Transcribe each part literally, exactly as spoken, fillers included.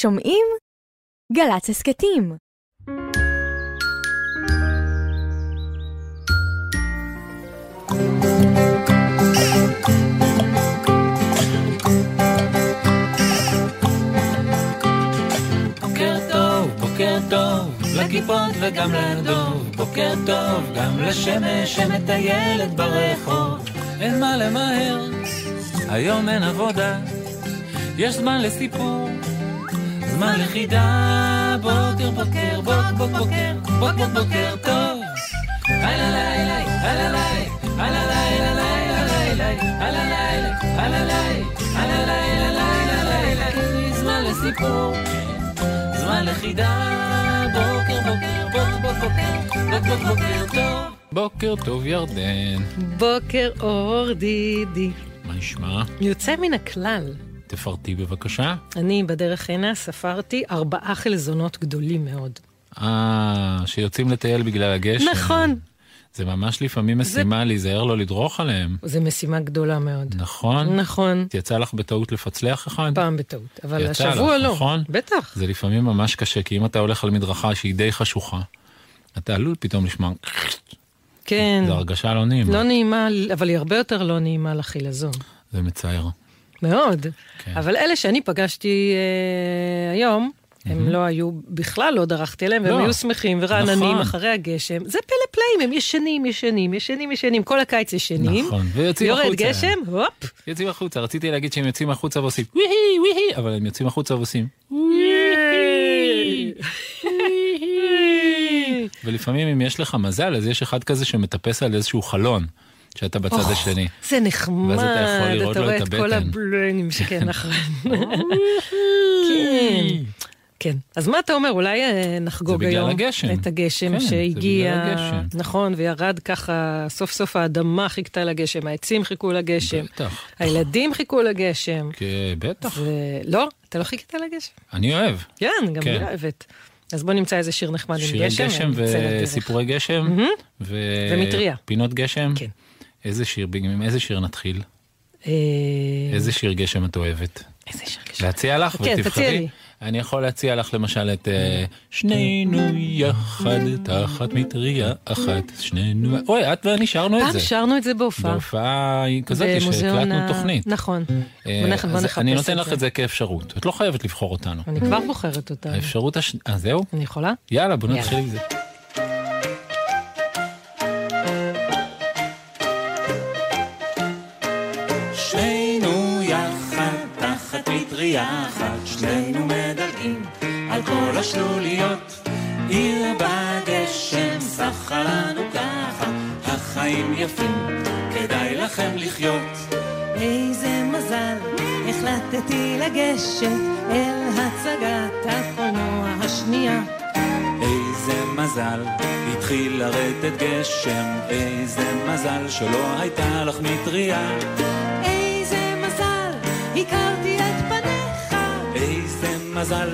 שומעים? גל"צ הסכתים. בוקר טוב, בוקר טוב, לכיפות וגם לדוב, בוקר טוב, גם לשמש שמטיילת ברחוב. אין מה למהר, היום אין עבודה, יש זמן לסיפור, זמן לחידה. בוקר בוקר, בוק בוק בוקר, בוק בוק בוקר טוב. הלא לילי, הלא לילי, הלא לילי, הלא לילי, הלא לילי, הלא לילי, הלא לילי, הלא לילי. זמן לסיפור, זמן לחידה. בוקר בוקר, בוק בוק בוקר, בוק בוק בוקר טוב. בוקר טוב ירדן. בוקר אור דידי. מה נשמע? יוצא מן הכלל. תפרטי בבקשה. אני בדרך הנה ספרתי ארבעה חלזונות גדולים מאוד. אה, שיוצאים לטייל בגלל הגשם. נכון. זה ממש לפעמים משימה להיזהר לא לדרוך עליהם. זה משימה גדולה מאוד. נכון? נכון. יצא לך בטעות לפצלח אחד? פעם בטעות, אבל השבוע לא. נכון? בטח. זה לפעמים ממש קשה, כי אם אתה הולך על מדרכה שהיא די חשוכה, אתה עלול פתאום לשמוע... כן. זו הרגשה לא נעימה. לא נעימה, אבל היא הרבה יותר לא נעימה לחילזון. זה מצער. מאוד. כן. אבל אלה שאני פגשתי אה, היום, mm-hmm. הם לא היו, בכלל לא דרכתי אליהם, לא. והם היו שמחים ורעננים נכון. אחרי הגשם. זה פלא פלאים, הם ישנים, ישנים, ישנים, ישנים, כל הקיץ ישנים. נכון, ויוצאים החוצה. יורד גשם, הופ. יוצאים החוצה, רציתי להגיד שהם יוצאים החוצה ועושים, וויהי, וויהי, אבל הם יוצאים החוצה ועושים, וויהי. ולפעמים אם יש לך מזל, אז יש אחד כזה שמטפס על איזשהו חלון, שאתה בצד oh, השני. זה נחמד. ואז אתה יכול לראות לו את הבטן. אתה רואה את כל הבלונים שכן אחרי. כן. כן. אז מה אתה אומר? אולי נחגוג היום הגשם. את הגשם כן, שהגיע. הגשם. נכון, וירד ככה, סוף סוף האדמה חיכתה לגשם, העצים חיכו לגשם. בטח. הילדים חיכו לגשם. כן, בטח. לא, אתה לא חיכת לגשם. אני אוהב. כן, גם כן. לא אוהבת. אז בוא נמצא איזה שיר נחמד עם גשם. שירי גשם וסיפורי גשם. ומטריה. פינות גשם. כן. איזה שיר, בגמיים, איזה שיר נתחיל? איזה שיר גשם את אוהבת? איזה שיר גשם? להציע לך ותבחרי. אני יכול להציע לך למשל את שנינו יחד תחת מטריה אחת. שנינו... אוי, את ואני שרנו את זה. פעם שרנו את זה בהופעה. בהופעה כזאת שהקלטנו תוכנית. נכון. אז אני נותן לך את זה כאפשרות. את לא חייבת לבחור אותנו. אני כבר בוחרת אותנו. האפשרות הש... אז זהו? אני יכולה? יאללה, בוא נתחיל עם זה. יחד שנינו מדלגים על כל השלוליות עיר בגשם שחה לנו ככה החיים יפים כדאי לכם לחיות איזה מזל החלטתי לגשת אל הצגת הקולנוע השנייה איזה מזל התחיל לרדת גשם איזה מזל שלא הייתה לך מטריה איזה מזל הכרתי איזה מזל,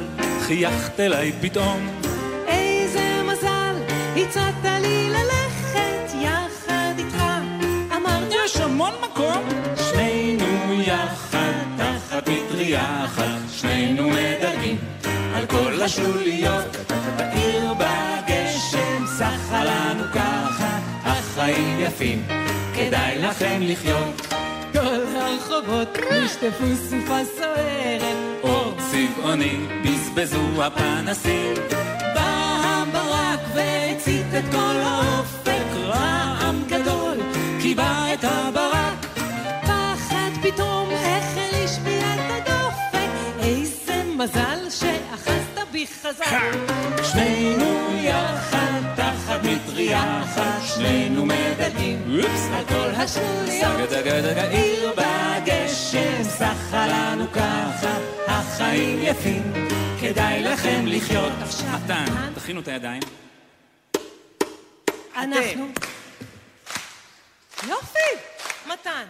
חייכת אליי פתאום איזה מזל, הצעת לי ללכת יחד איתך אמרת יש המון מקום שנינו יחד, תחת מטריה אחת שנינו מדרגים על כל השוליות בעיר בגשם, שחה לנו ככה החיים יפים, כדאי לכם לחיות כל הרחובות נשטפו סופה סוערת אור צבעוני בזבזו הפנסים בא המברק והצית את כל האופק רעם גדול קיבע את הברק פחד פתאום החל להשמיע את הדופק איזה מזל שאחזת בי חזק שנינו יחד תחת מטריה אחת שנינו מדלגים על כל השוליות עיר בגשם שחה לנו ככה החיים יפים כדאי לכם לחיות עכשיו נתן, תכינו את הידיים אנחנו יופי, מתן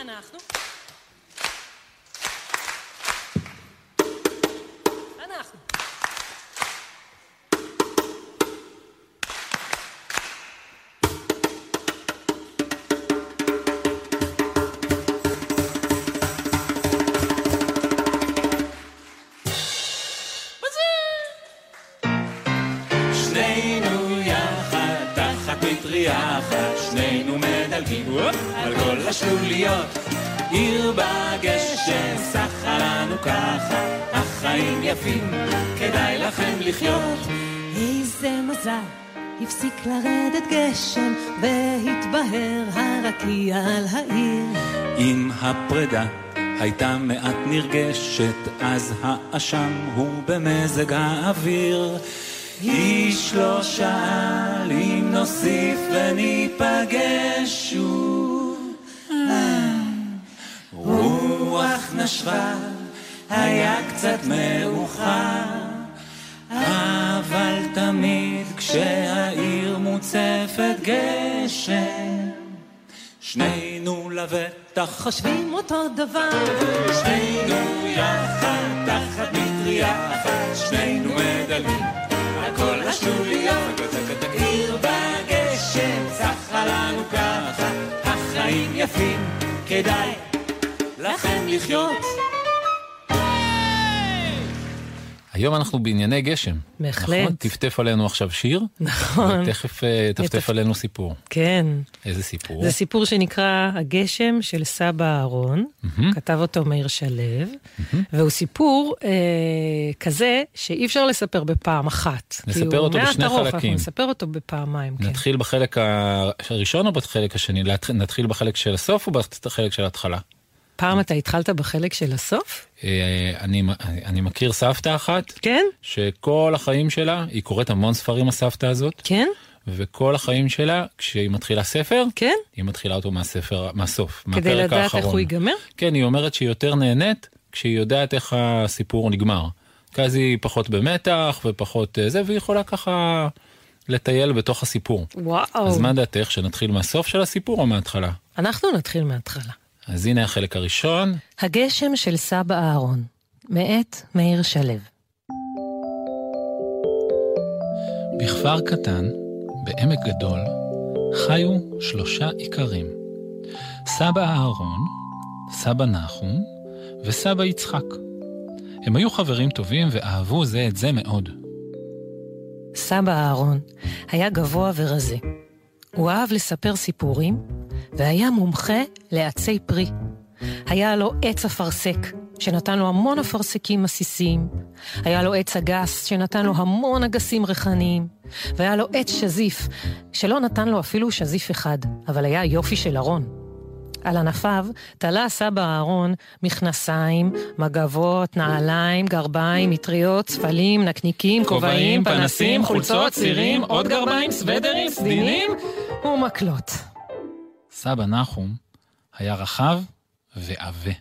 אנחנו אנחנו עיר בגשם, שחה לנו ככה, החיים יפים, כדאי לכם לחיות. איזה מזל, הפסיק לרדת גשם, והתבהר הרקיע על העיר. עם הפרדה הייתה מעט נרגשת, אז האשם הוא במזג האוויר. איש לא שאל אם נוסיף וניפגש שוב, רוח נשבה, היה קצת מאוחר, אבל תמיד כשהעיר מוצפת גשם, שנינו לבטח חושבים אותו דבר, שנינו יחד תחת מטריה אחת, שנינו מדלים כל השוליות, עיר בגשם, שחה לנו ככה, החיים יפים, כדאי לכם לחיות. היום אנחנו בענייני גשם. בהחלט. תפטף עלינו עכשיו שיר. נכון. ותכף תפטף עלינו סיפור. כן. איזה סיפור? זה סיפור שנקרא הגשם של סבא אהרון. כתב אותו מאיר שלו. והוא סיפור כזה שאי אפשר לספר בפעם אחת. נספר אותו בשני חלקים. אנחנו נספר אותו בפעמיים. נתחיל בחלק הראשון או בחלק השני? נתחיל בחלק של הסוף או בחלק של ההתחלה? פעם אתה התחלת בחלק של הסוף? אני, אני מכיר סבתא אחת. כן? שכל החיים שלה, היא קוראת המון ספרים הסבתא הזאת. כן? וכל החיים שלה, כשהיא מתחילה ספר, כן? היא מתחילה אותו מהספר, מהסוף, מהפרק האחרון. כדי לדעת איך הוא ייגמר? כן, היא אומרת שהיא יותר נהנית כשהיא יודעת איך הסיפור נגמר. כאז היא פחות במתח ופחות זה, והיא יכולה ככה לטייל בתוך הסיפור. וואו. אז מה דעתך, שנתחיל מהסוף של הסיפור או מההתחלה? אנחנו נתחיל מההתחלה. אז הנה החלק הראשון. הגשם של סבא אהרון, מאת מאיר שלו. בכפר קטן, בעמק גדול, חיו שלושה איכרים. סבא אהרון, סבא נחום וסבא יצחק. הם היו חברים טובים ואהבו זה את זה מאוד. סבא אהרון היה גבוה ורזה. הוא אהב לספר סיפורים, והיה מומחה לעצי פרי. היה לו עץ אפרסק, שנתן לו המון אפרסקים מסיסיים. היה לו עץ אגס, שנתן לו המון אגסים ריחניים. והיה לו עץ שזיף, שלא נתן לו אפילו שזיף אחד, אבל היה יופי של ארון. על ענפיו תלה סבא אהרון מכנסיים, מגבות, נעליים, גרביים, מטריות, צפלים, נקניקים, כובעים, פנסים, חולצות, צירים, עוד גרביים, סוודרים, סדינים ומקלות. סבא נחום היה רחב ועווה.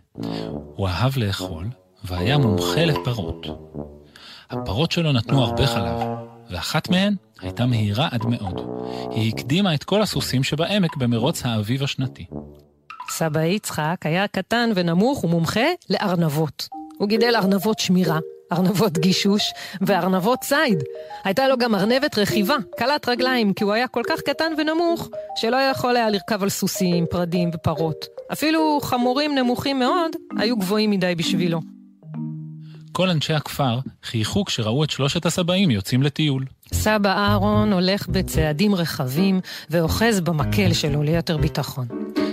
הוא אהב לאכול והיה מומחה לפרות. הפרות שלו נתנו הרבה חלב, ואחת מהן הייתה מהירה עד מאוד. היא הקדימה את כל הסוסים שבעמק במרוץ האביב השנתי. סבא יצחק היה קטן ונמוך ומומחה לארנבות. הוא גידל ארנבות שמירה, ארנבות גישוש וארנבות צייד. הייתה לו גם ארנבת רכיבה, קלת רגליים, כי הוא היה כל כך קטן ונמוך שלא יכול היה לרכב על סוסים, פרדים ופרות. אפילו חמורים נמוכים מאוד היו גבוהים מדי בשבילו. כל אנשי הכפר חייכו כשראו את שלושת הסבאים יוצאים לטיול. סבא אהרון הולך בצעדים רחבים ואוחז במקל שלו ליתר ביטחון.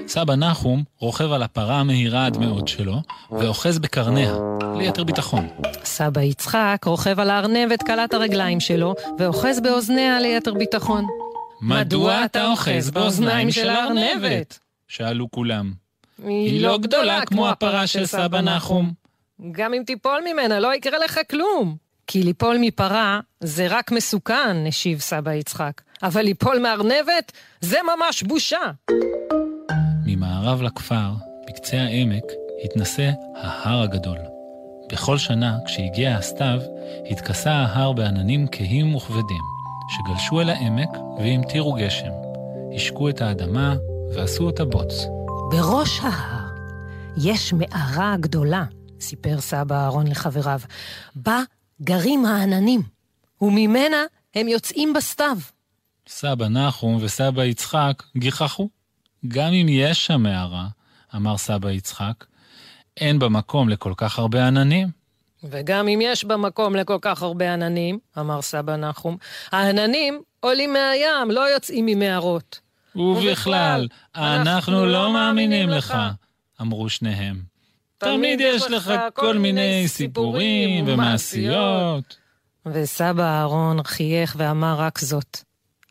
סבא נחום רוכב על הפרה המהירה עד מאוד שלו, ואוחז בקרניה, ליתר ביטחון. סבא יצחק רוכב על הארנבת קלת הרגליים שלו, ואוחז באוזניה ליתר ביטחון. מדוע אתה אוחז באוזניים של הארנבת? שאלו כולם. היא לא גדולה כמו הפרה של סבא נחום. גם אם תיפול ממנה לא יקרה לך כלום. כי ליפול מפרה זה רק מסוכן, השיב סבא יצחק. אבל ליפול מארנבת זה ממש בושה. ממערב לכפר, בקצה העמק, התנסה ההר הגדול. בכל שנה, כשהגיע הסתיו, התכסה ההר בעננים כהים וכבדים, שגלשו אל העמק והמטירו גשם. השקו את האדמה ועשו אותה בוץ. בראש ההר יש מערה גדולה, סיפר סבא אהרון לחבריו, בה גרים העננים, וממנה הם יוצאים בסתיו. סבא נחום וסבא יצחק גיחכו. גם אם יש שם מערה, אמר סבא יצחק, אין במקום לכל כך הרבה עננים. וגם אם יש במקום לכל כך הרבה עננים, אמר סבא נחום, העננים עולים מהים, לא יוצאים ממערות. ובכלל, אנחנו לא מאמינים לך, אמרו שניהם. תמיד יש לך כל מיני סיפורים ומעשיות. וסבא אהרון חייך ואמר רק זאת.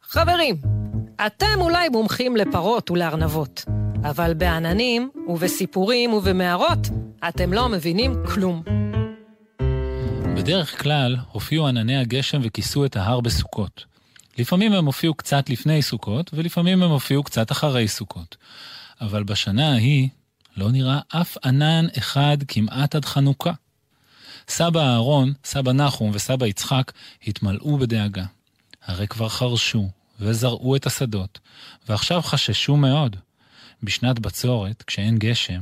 חברים, אתם אולי מומחים לפרות ולארנבות, אבל בעננים ובסיפורים ובמערות אתם לא מבינים כלום. בדרך כלל הופיעו ענני הגשם וכיסו את ההר בסוכות. לפעמים הם הופיעו קצת לפני סוכות, ולפעמים הם הופיעו קצת אחרי סוכות. אבל בשנה ההיא לא נראה אף ענן אחד כמעט עד חנוכה. סבא אהרון, סבא נחום וסבא יצחק התמלאו בדאגה. הרי כבר חרשו וזרעו את השדות, ועכשיו חששו מאוד. בשנת בצורת, כשאין גשם,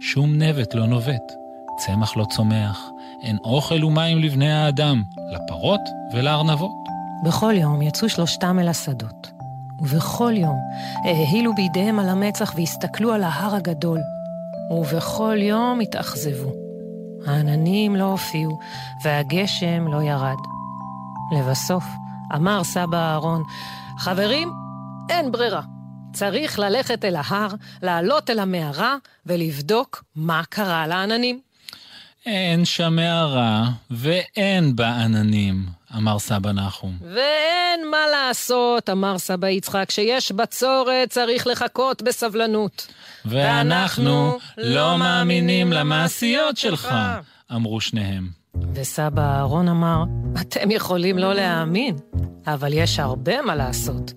שום נבט לא נובט, צמח לא צומח, אין אוכל ומים לבני האדם, לפרות ולארנבות. בכל יום יצאו שלושתם אל השדות, ובכל יום ההילו בידיהם על המצח והסתכלו על ההר הגדול, ובכל יום התאכזבו. העננים לא הופיעו, והגשם לא ירד. לבסוף, אמר סבא אהרון, חברים, אין ברירה. צריך ללכת אל ההר, לעלות אל המערה, ולבדוק מה קרה לעננים. אין שם מערה, ואין בה עננים, אמר סבא נחום. ואין מה לעשות, אמר סבא יצחק, שיש בצורת צריך לחכות בסבלנות. ואנחנו לא מאמינים למעשיות שלך, אמרו שניהם. וסבא אהרון אמר, אתם יכולים לא להאמין, אבל יש הרבה מה לעשות.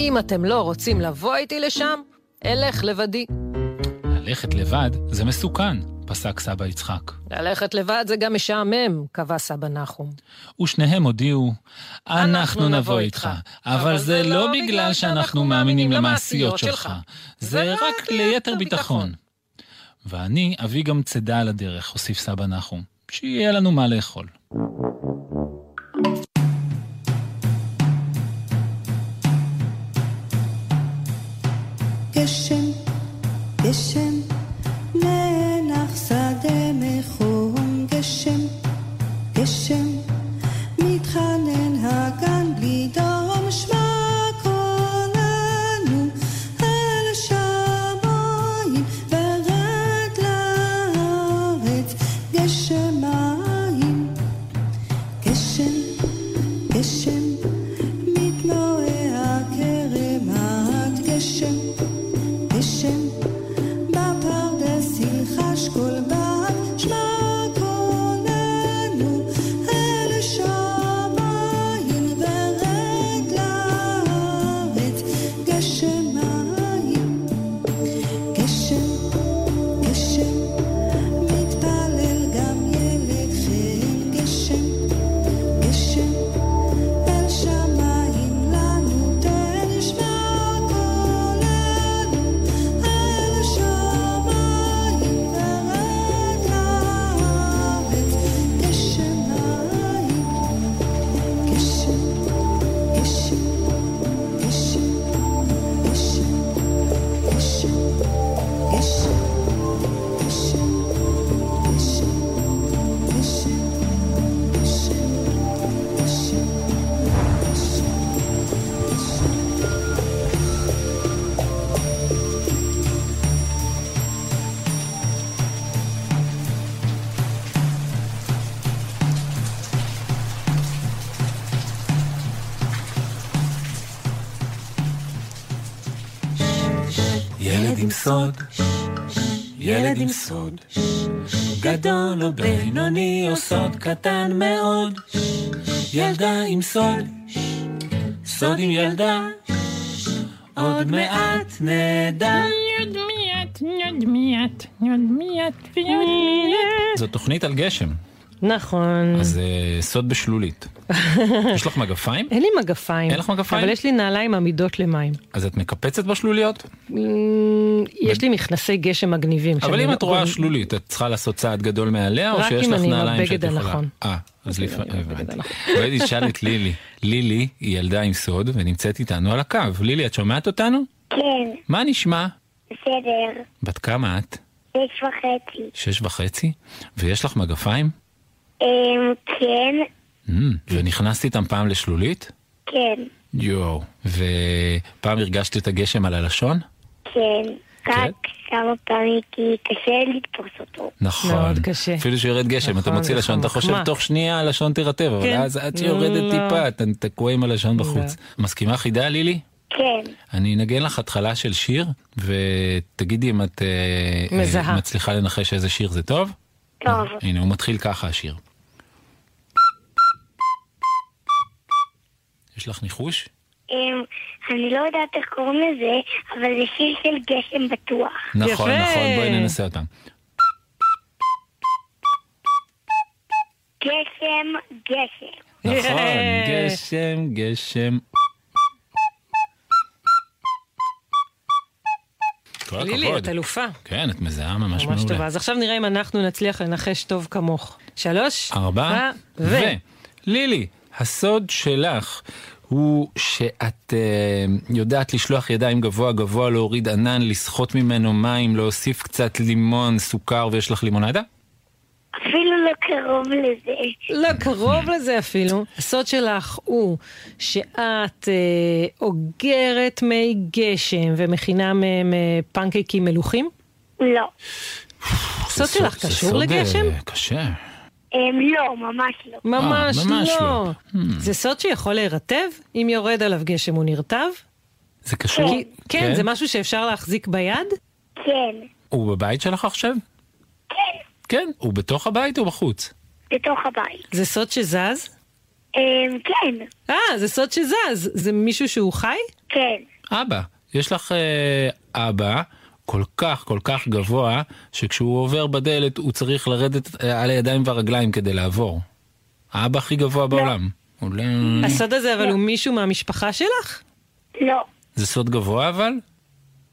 אם אתם לא רוצים לבוא איתי לשם, אלך לבדי. ללכת לבד זה מסוכן, פסק סבא יצחק. ללכת לבד זה גם משעמם, קבע סבא נחום. ושניהם הודיעו, אנחנו נבוא איתך, אבל זה לא בגלל שאנחנו מאמינים למעשיות שלך, זה רק ליתר ביטחון. ואני אביא גם צדה על הדרך, הוסיף סבא נחום, שיהיה לנו מה לאכול. גשם, גשם, נאנח שדה מחום, גשם, גשם, מתחנן הגן בלי דרום, שמע קולנו אל השמיים, ורד לארץ גשם מים, גשם, גשם, מתנועע הכרם עד גשם, גשם, בפרדסי חש כל בת, שמע קולנו אל השמיים, ורד לארץ גשם מים, גשם, גשם, מתפלל גם ילד חן, גשם, גשם, אל שמיים לנו תשמע קולנו אל השמיים, ורד לארץ גשם מים, גשם, גשם, גשם, גשם, גשם, גשם, גשם, גשם, גשם, גשם, גשם, גשם, גשם. ילד עם סוד, ילד עם סוד, גדול או בינוני או סוד קטן מאוד, ילדה עם סוד, סוד עם ילדה, עוד מעט נדע. עוד מעט, עוד מעט, עוד מעט ועוד מעט. זו תוכנית על גשם. נכון. אז סוד בשלולית. יש לך מגפיים? אין לי מגפיים. אין לך מגפיים? אבל יש לי נעליים עמידות למים. אז את מקפצת בשלוליות? יש לי מכנסי גשם מגניבים. אבל אם את רואה שלולית, את צריכה לעשות צעד גדול מעליה, או שיש לך נעליים שאת יכולה? אה, אז לפעמים. ואיתי שאל את לילי. לילי היא ילדה עם סוד, ונמצאת איתנו על הקו. לילי, את שומעת אותנו? כן. מה נשמע? בסדר. בת כמה את? שש וחצי. שש וחצי? ויש לך מגפיים? כן. ונכנסת איתם פעם לשלולית? כן. יו. ופעם הרגשת את הגשם על הלשון? כן. פקק כמה פעמים, כי קשה לתפוס אותו. נכון, אפילו שיורד גשם, אתה מוציא לשון, אתה חושב תוך שנייה הלשון תירטב, אבל אז עד שיורדת טיפה, אתה תקוע עם הלשון בחוץ. מסכימה חידה, לילי? כן. אני אנגן לך התחלה של שיר, ותגידי אם את מצליחה לנחש איזה שיר זה טוב? טוב. הנה, הוא מתחיל ככה השיר. יש לך ניחוש? אני לא יודעת איך קוראים לזה, אבל זה שיר של גשם בטוח. נכון, נכון, בואי ננסה אותם. גשם, גשם. נכון, גשם, גשם. לילי, את אלופה. כן, את מזהה ממש מעולה. אז עכשיו נראה אם אנחנו נצליח לנחש טוב כמוך. שלוש, ארבע, ו... לילי, הסוד שלך... הוא שאת uh, יודעת לשלוח ידיים גבוה גבוה, להוריד ענן, לשחוט ממנו מים, להוסיף קצת לימון, סוכר, ויש לך לימונדה? אפילו לא קרוב לזה. לא קרוב לזה אפילו. הסוד שלך הוא שאת אוגרת uh, מי גשם ומכינה מהם uh, פנקייקים מלוכים? לא. הסוד שלך קשור לגשם? קשה. לא, ממש לא. ממש לא. זה סוד שיכול להירטב? אם יורד עליו גשם הוא נרטב? זה קשור? כן, זה משהו שאפשר להחזיק ביד? כן. הוא בבית שלך עכשיו? כן. כן? הוא בתוך הבית או בחוץ? בתוך הבית. זה סוד שזז? כן. אה, זה סוד שזז. זה מישהו שהוא חי? כן. אבא. יש לך אבא... כל כך, כל כך גבוה, שכשהוא עובר בדלת, הוא צריך לרדת על הידיים והרגליים כדי לעבור. האבא הכי גבוה בעולם. הסוד הזה, אבל הוא מישהו מהמשפחה שלך? לא. זה סוד גבוה, אבל?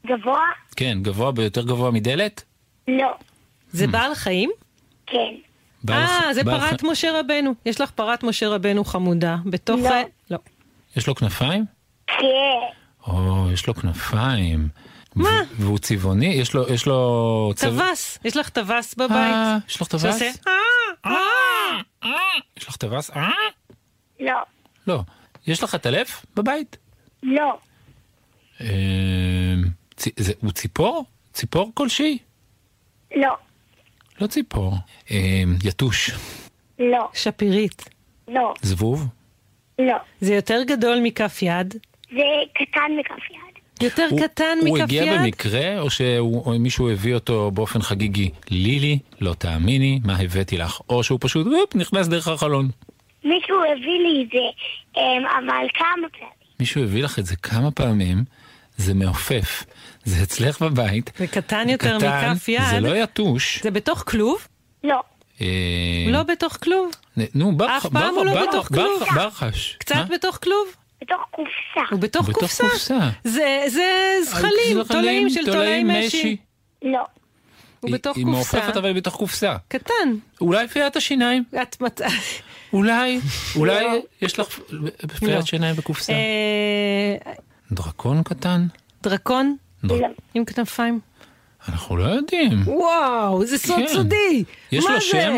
גבוה? כן, גבוה, ביותר גבוה מדלת? לא. זה בעל חיים? כן. אה, זה פרת משה רבנו. יש לך פרת משה רבנו חמודה. בתוך... לא. יש לו כנפיים? כן. או, יש לו כנפיים. מה? והוא צבעוני? יש לו, יש לו... טווס. יש לך טווס בבית. יש לך טווס? שעושה... יש לך טווס? לא. לא. יש לך טלף בבית? לא. הוא ציפור? ציפור כלשהי? לא. לא ציפור. יתוש? לא. שפירית? לא. זבוב? לא. זה יותר גדול מכף יד? זה קטן מכף יד. יותר קטן מכף יד? הוא הגיע במקרה, או שמישהו הביא אותו באופן חגיגי? לילי, לא תאמיני, מה הבאתי לך? או שהוא פשוט נכנס דרך החלון. מישהו הביא לי את זה, אבל כמה פעמים. מישהו הביא לך את זה כמה פעמים, זה מעופף. זה אצלך בבית. זה קטן יותר מכף יד. זה לא יתוש. זה בתוך כלוב? לא. לא בתוך כלוב? נו, אף פעם הוא לא בתוך כלוב. ברחש. קצת בתוך כלוב? בתוך קופסה. הוא בתוך קופסה? זה זכלים, תולעים של תולעי משי. לא. הוא בתוך קופסה. היא מעופפת אבל בתוך קופסה. קטן. אולי פיית השיניים. את מצאה. אולי, אולי יש לך פיית שיניים בקופסה. דרקון קטן? דרקון? עם כנפיים. אנחנו לא יודעים. וואו, זה סוד סודי. יש לו שם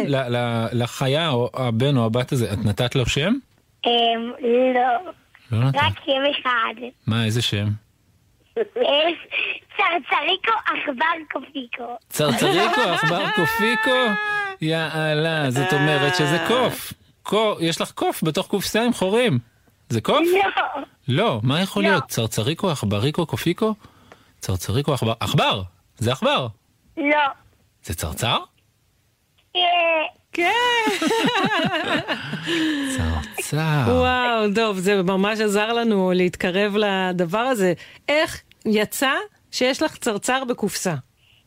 לחיה או הבן או הבת הזה? את נתת לו שם? לא. רק שם אחד. מה, איזה שם? צרצריקו אכבר קופיקו. צרצריקו אכבר קופיקו? יאללה, זאת אומרת שזה קוף. יש לך קוף בתוך קופסה עם חורים. זה קוף? לא. לא, מה יכול להיות? צרצריקו אכבריקו קופיקו? צרצריקו אכבר. אכבר! זה אכבר? לא. זה צרצר? כן. כן. צרצר. וואו, דוב, זה ממש עזר לנו להתקרב לדבר הזה. איך יצא שיש לך צרצר בקופסה?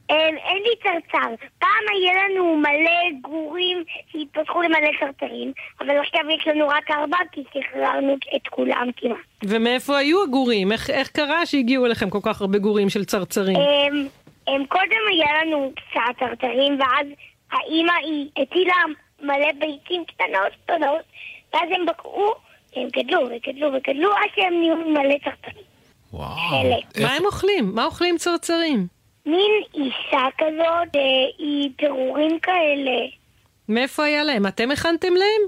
אין, אין לי צרצר. פעם היה לנו מלא גורים שהתפתחו למלא צרצרים, אבל עכשיו יש לנו רק ארבע, כי שחררנו את כולם כמעט. ומאיפה היו הגורים? איך, איך קרה שהגיעו אליכם כל כך הרבה גורים של צרצרים? הם, הם קודם היה לנו קצת צרצרים, ואז... האמא היא הטילה מלא ביצים קטנות, קטנות, ואז הם בקעו, הם גדלו וגדלו וגדלו, עד שהם נהיו מלא צרצרים. וואו. מה הם אוכלים? מה אוכלים צרצרים? מין אישה כזאת, היא פירורים כאלה. מאיפה היה להם? אתם הכנתם להם?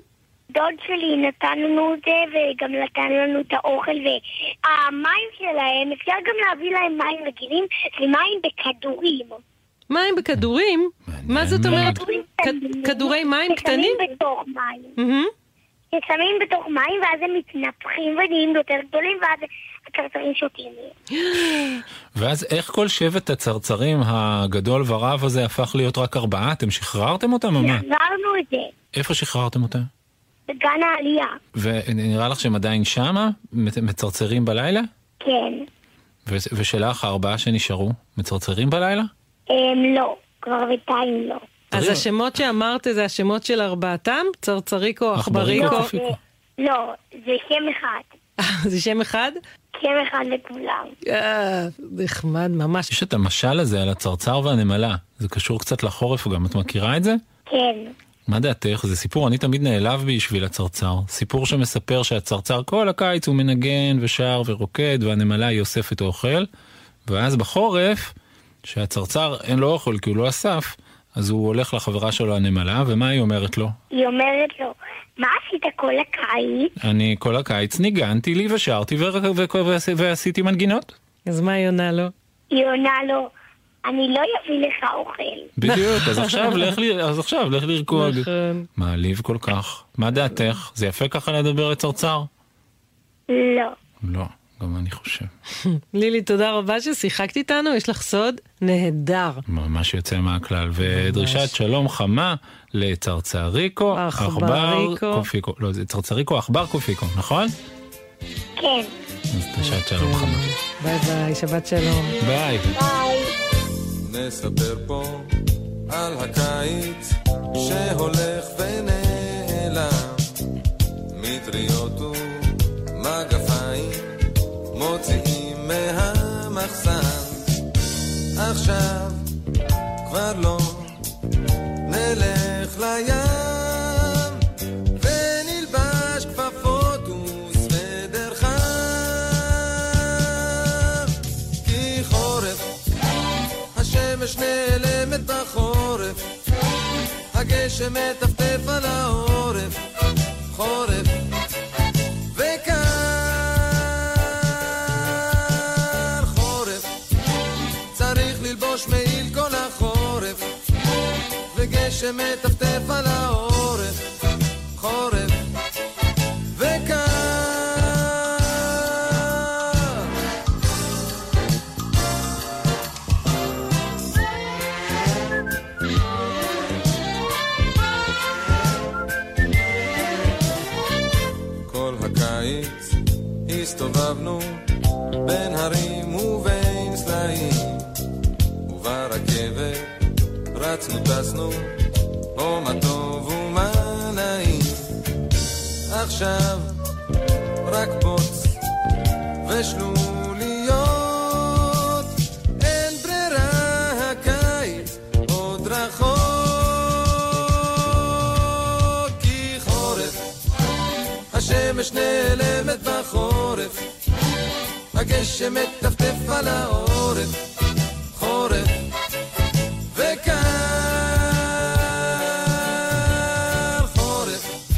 דוד שלי נתן לנו את זה, וגם נתן לנו את האוכל והמים שלהם. אפשר גם להביא להם מים רגילים, ומים בכדורים. מים בכדורים? מה זאת אומרת? כדורי מים קטנים? ששמים בתוך מים. ששמים בתוך מים, ואז הם מתנפחים ונהיים יותר גדולים, ואז הצרצרים שותים. ואז איך כל שבט הצרצרים הגדול ורב הזה הפך להיות רק ארבעה? אתם שחררתם אותם או מה? שחררנו את זה. איפה שחררתם אותם? בגן העלייה. ונראה לך שהם עדיין שמה? מצרצרים בלילה? כן. ושלך הארבעה שנשארו, מצרצרים בלילה? לא, כבר בינתיים לא. אז השמות שאמרת זה השמות של ארבעתם? צרצריקו, אחבריקו? לא, זה שם אחד. זה שם אחד? שם אחד לכולם. נחמד ממש. יש את המשל הזה על הצרצר והנמלה. זה קשור קצת לחורף גם. את מכירה את זה? כן. מה דעתך? זה סיפור, אני תמיד נעלב בשביל הצרצר. סיפור שמספר שהצרצר כל הקיץ הוא מנגן ושר ורוקד, והנמלה היא אוספת אוכל, ואז בחורף, שהצרצר אין לו אוכל כי הוא לא אסף, אז הוא הולך לחברה שלו הנמלה, ומה היא אומרת לו? היא אומרת לו, מה עשית כל הקיץ? אני כל הקיץ ניגנתי לי ושרתי ו- ו- ו- ו- ועשיתי מנגינות. אז מה היא עונה לו? היא עונה לו, אני לא יביא לך אוכל. בדיוק, אז עכשיו לך, אז עכשיו לך לרקוד. מעליב כל כך. מה דעתך? זה יפה ככה לדבר לצרצר? לא. לא, גם אני חושב. לילי, תודה רבה ששיחקת איתנו, יש לך סוד נהדר. ממש יוצא מהכלל. ודרישת שלום חמה לצרצריקו, עכבר קופיקו. לא, זה צרצריקו, עכבר קופיקו, נכון? כן. אז דרישת שלום חמה. ביי ביי, שבת שלום. ביי. ביי. נספר פה על הקיץ שהולך ונעלם, מטריות ומגפיים מוציאים מהמחסן. עכשיו כבר לא נלך לים ונלבש כפפות וסוודר חם, כי חורף השמש נעלמת בחורף, הגשם מטפטף על העורף, חורף וקר. חורף צריך ללבוש מעיל כל החורף, וגשם מטפטף על העורף, חורף וקר. הסתובבנו בין הרים ובין סלעים, וברכבת רצנו טסנו, או מה טוב ומה נעים. עכשיו רק בוץ ושלוליות, אין ברירה, הקיץ עוד רחוק, כי חורף השמש נעלמת בחורף, הגשם מטפטף על העורף, חורף וקר. חורף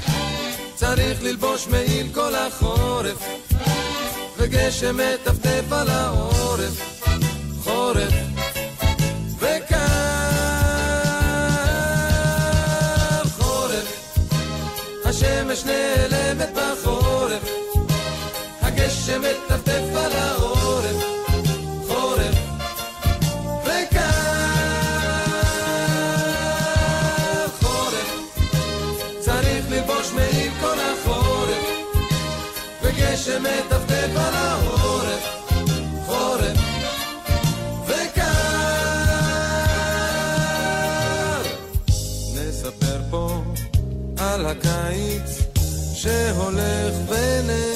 צריך ללבוש מעיל כל החורף, וגשם מטפטף על העורף, חורף וקר. חורף השמש נעלמת בחורף, הגשם מטפטף על העורף, חורף וקר. חורף צריך ללבוש מעיל כל החורף, וגשם מטפטף על העורף, חורף וקר. נספר פה על הקיץ שהולך ונעלם.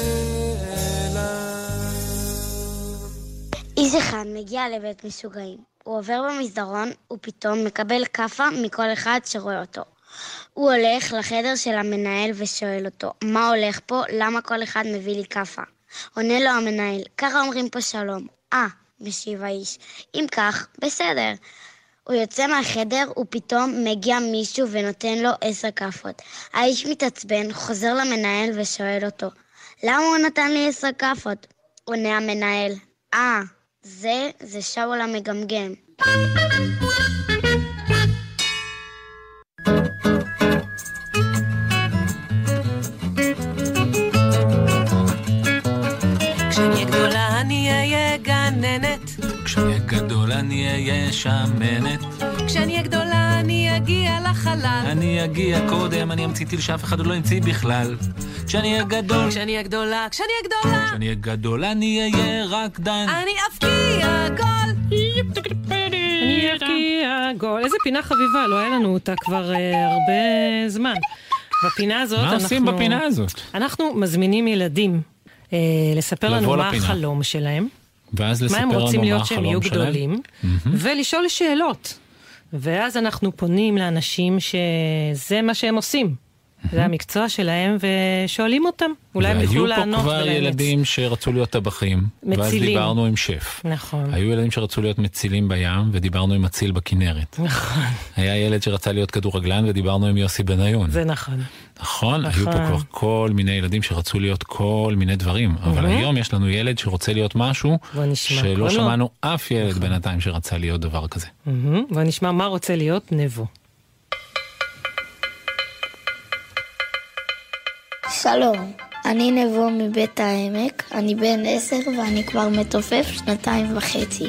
איש אחד מגיע לבית משוגעים. הוא עובר במסדרון ופתאום מקבל קפה מכל אחד שרואה אותו. הוא הולך לחדר של המנהל ושואל אותו, מה הולך פה? למה כל אחד מביא לי קפה? עונה לו המנהל, ככה אומרים פה שלום. אה, משיב האיש, אם כך, בסדר. הוא יוצא מהחדר ופתאום מגיע מישהו ונותן לו עשר כפות. האיש מתעצבן, חוזר למנהל ושואל אותו, למה הוא נתן לי עשר כפות? עונה המנהל, אה, ah, זה, זה שאול המגמגם. כשאני גדולה אני אהיה גננת, כשאני גדולה אני אהיה שמנת, כשאני גדולה אני אגיע לחלל, אני אגיע קודם, אני אמציא טיל שאף אחד לא ימציא בכלל. כשאני הגדול, כשאני גדולה, כשאני גדולה, כשאני גדולה אני אהיה רקדן, אני אבקיע גול, אני אבקיע גול. איזה פינה חביבה, לא היה לנו אותה כבר הרבה זמן. בפינה הזאת, מה עושים בפינה הזאת? אנחנו מזמינים ילדים לספר לנו מה החלום שלהם, מה הם רוצים להיות שהם יהיו גדולים, ולשאול שאלות. ואז אנחנו פונים לאנשים שזה מה שהם עושים, זה המקצוע שלהם, ושואלים אותם. אולי הם יוכלו לענות. היו פה כבר ילדים שרצו להיות טבחים, ואז דיברנו עם שף. נכון. היו ילדים שרצו להיות מצילים בים, ודיברנו עם מציל בכנרת. נכון. היה ילד שרצה להיות כדורגלן, ודיברנו עם יוסי בניון. זה נכון. נכון? היו פה כבר כל מיני ילדים שרצו להיות כל מיני דברים. אבל היום יש לנו ילד שרוצה להיות משהו, שלא שמענו אף ילד בינתיים שרצה להיות דבר כזה. בוא נשמע מה רוצה להיות נבו. שלום, אני נבוא מבית העמק, אני בן עשר ואני כבר מתופף שנתיים וחצי.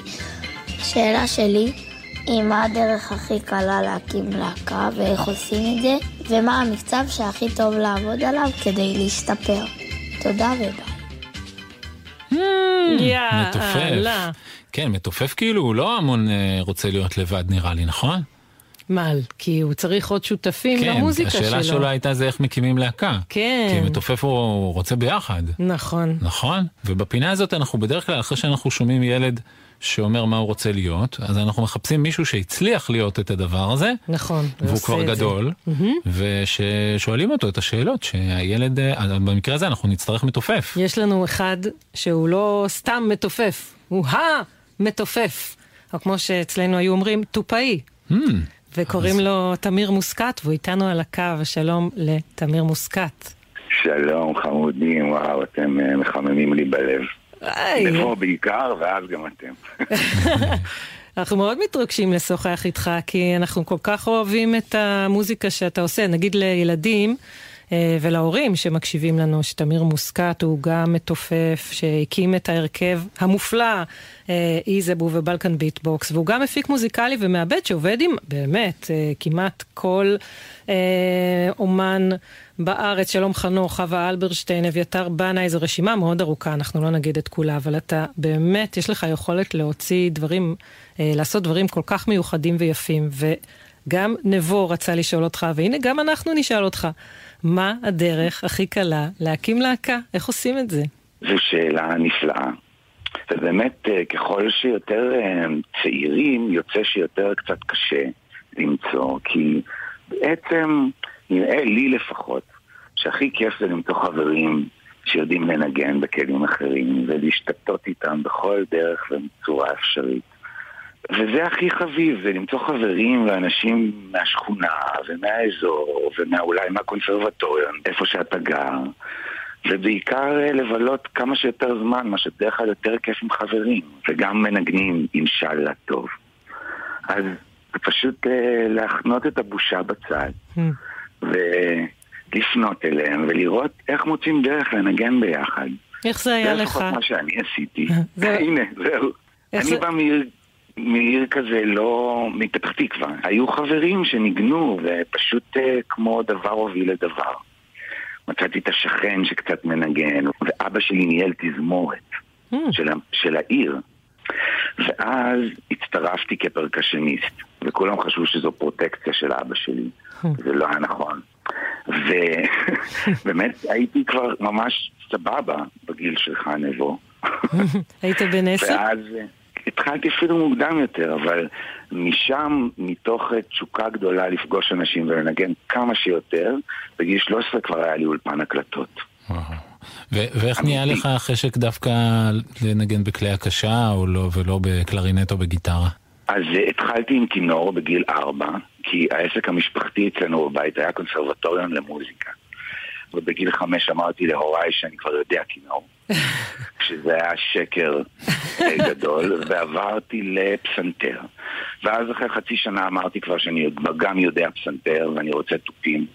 שאלה שלי היא מה הדרך הכי קלה להקים להקה ואיך עושים את זה, ומה המקצב שהכי טוב לעבוד עליו כדי להשתפר. תודה רבה. מתופף. כן, מתופף כאילו, הוא לא המון רוצה להיות לבד נראה לי, נכון? מעל, כי הוא צריך עוד שותפים כן, במוזיקה שלו. כן, השאלה שלו הייתה זה איך מקימים להקה. כן. כי מתופף הוא רוצה ביחד. נכון. נכון? ובפינה הזאת אנחנו בדרך כלל, אחרי שאנחנו שומעים ילד שאומר מה הוא רוצה להיות, אז אנחנו מחפשים מישהו שהצליח להיות את הדבר הזה. נכון. והוא כבר גדול. Mm-hmm. וששואלים אותו את השאלות שהילד, במקרה הזה אנחנו נצטרך מתופף. יש לנו אחד שהוא לא סתם מתופף, הוא המתופף. או כמו שאצלנו היו אומרים, טופאי. Hmm. וקוראים לו תמיר מוסקת, והוא איתנו על הקו. שלום לתמיר מוסקת. שלום חמודים, וואו, אתם מחממים לי בלב. נבוא בעיקר, ואז גם אתם. אנחנו מאוד מתרגשים לשוחח איתך, כי אנחנו כל כך אוהבים את המוזיקה שאתה עושה, נגיד לילדים ולהורים שמקשיבים לנו, שתמיר מוסקת הוא גם מתופף, שהקים את ההרכב המופלא, איזבו ובלקן ביטבוקס, והוא גם מפיק מוזיקלי ומעבד שעובד עם, באמת, כמעט כל אה, אומן בארץ. שלום חנוך, חווה אלברשטיין, אביתר בנה, איזו רשימה מאוד ארוכה, אנחנו לא נגיד את כולה, אבל אתה באמת, יש לך יכולת להוציא דברים, אה, לעשות דברים כל כך מיוחדים ויפים, וגם נבו רצה לשאול אותך, והנה גם אנחנו נשאל אותך, מה הדרך הכי קלה להקים להקה? איך עושים את זה? זו שאלה נפלאה. ובאמת, ככל שיותר צעירים, יוצא שיותר קצת קשה למצוא, כי בעצם נראה לי לפחות שהכי כיף זה למצוא חברים שיודעים לנגן בכלים אחרים ולהשתתות איתם בכל דרך ומצורה אפשרית. וזה הכי חביב, זה למצוא חברים ואנשים מהשכונה ומהאזור ואולי מהקונסרבטוריון, איפה שאתה גר, ובעיקר לבלות כמה שיותר זמן, מה שבדרך כלל יותר כיף עם חברים, וגם מנגנים עם שאלה טוב. אז פשוט להחנות את הבושה בצד, mm. ולפנות אליהם, ולראות איך מוצאים דרך לנגן ביחד. איך זה היה לך? זה לפחות מה שאני עשיתי. זה... הנה, זהו. אני זה... בא מעיר... מעיר כזה לא מפתח תקווה. היו חברים שניגנו, ופשוט כמו דבר הוביל לדבר. מצאתי את השכן שקצת מנגן, ואבא שלי ניהל תזמורת mm. של, של העיר. ואז הצטרפתי כפרקשניסט, וכולם חשבו שזו פרוטקציה של אבא שלי. Mm. זה לא היה נכון. ובאמת הייתי כבר ממש סבבה בגיל שלך נבו. היית בן עשר? ואז התחלתי אפילו מוקדם יותר, אבל משם, מתוך תשוקה גדולה לפגוש אנשים ולנגן כמה שיותר, בגיל שלוש עשרה כבר היה לי אולפן הקלטות. ואיך נהיה לך חשק דווקא לנגן בכלי הקשה ולא בקלרינט או בגיטרה? אז התחלתי עם כינור בגיל ארבע, כי העסק המשפחתי אצלנו בבית היה קונסרבטוריון למוזיקה. ובגיל חמש אמרתי להוריי שאני כבר יודע כינור, שזה היה שקר גדול, ועברתי לפסנתר. ואז אחרי חצי שנה אמרתי כבר שאני גם יודע פסנתר ואני רוצה תופים.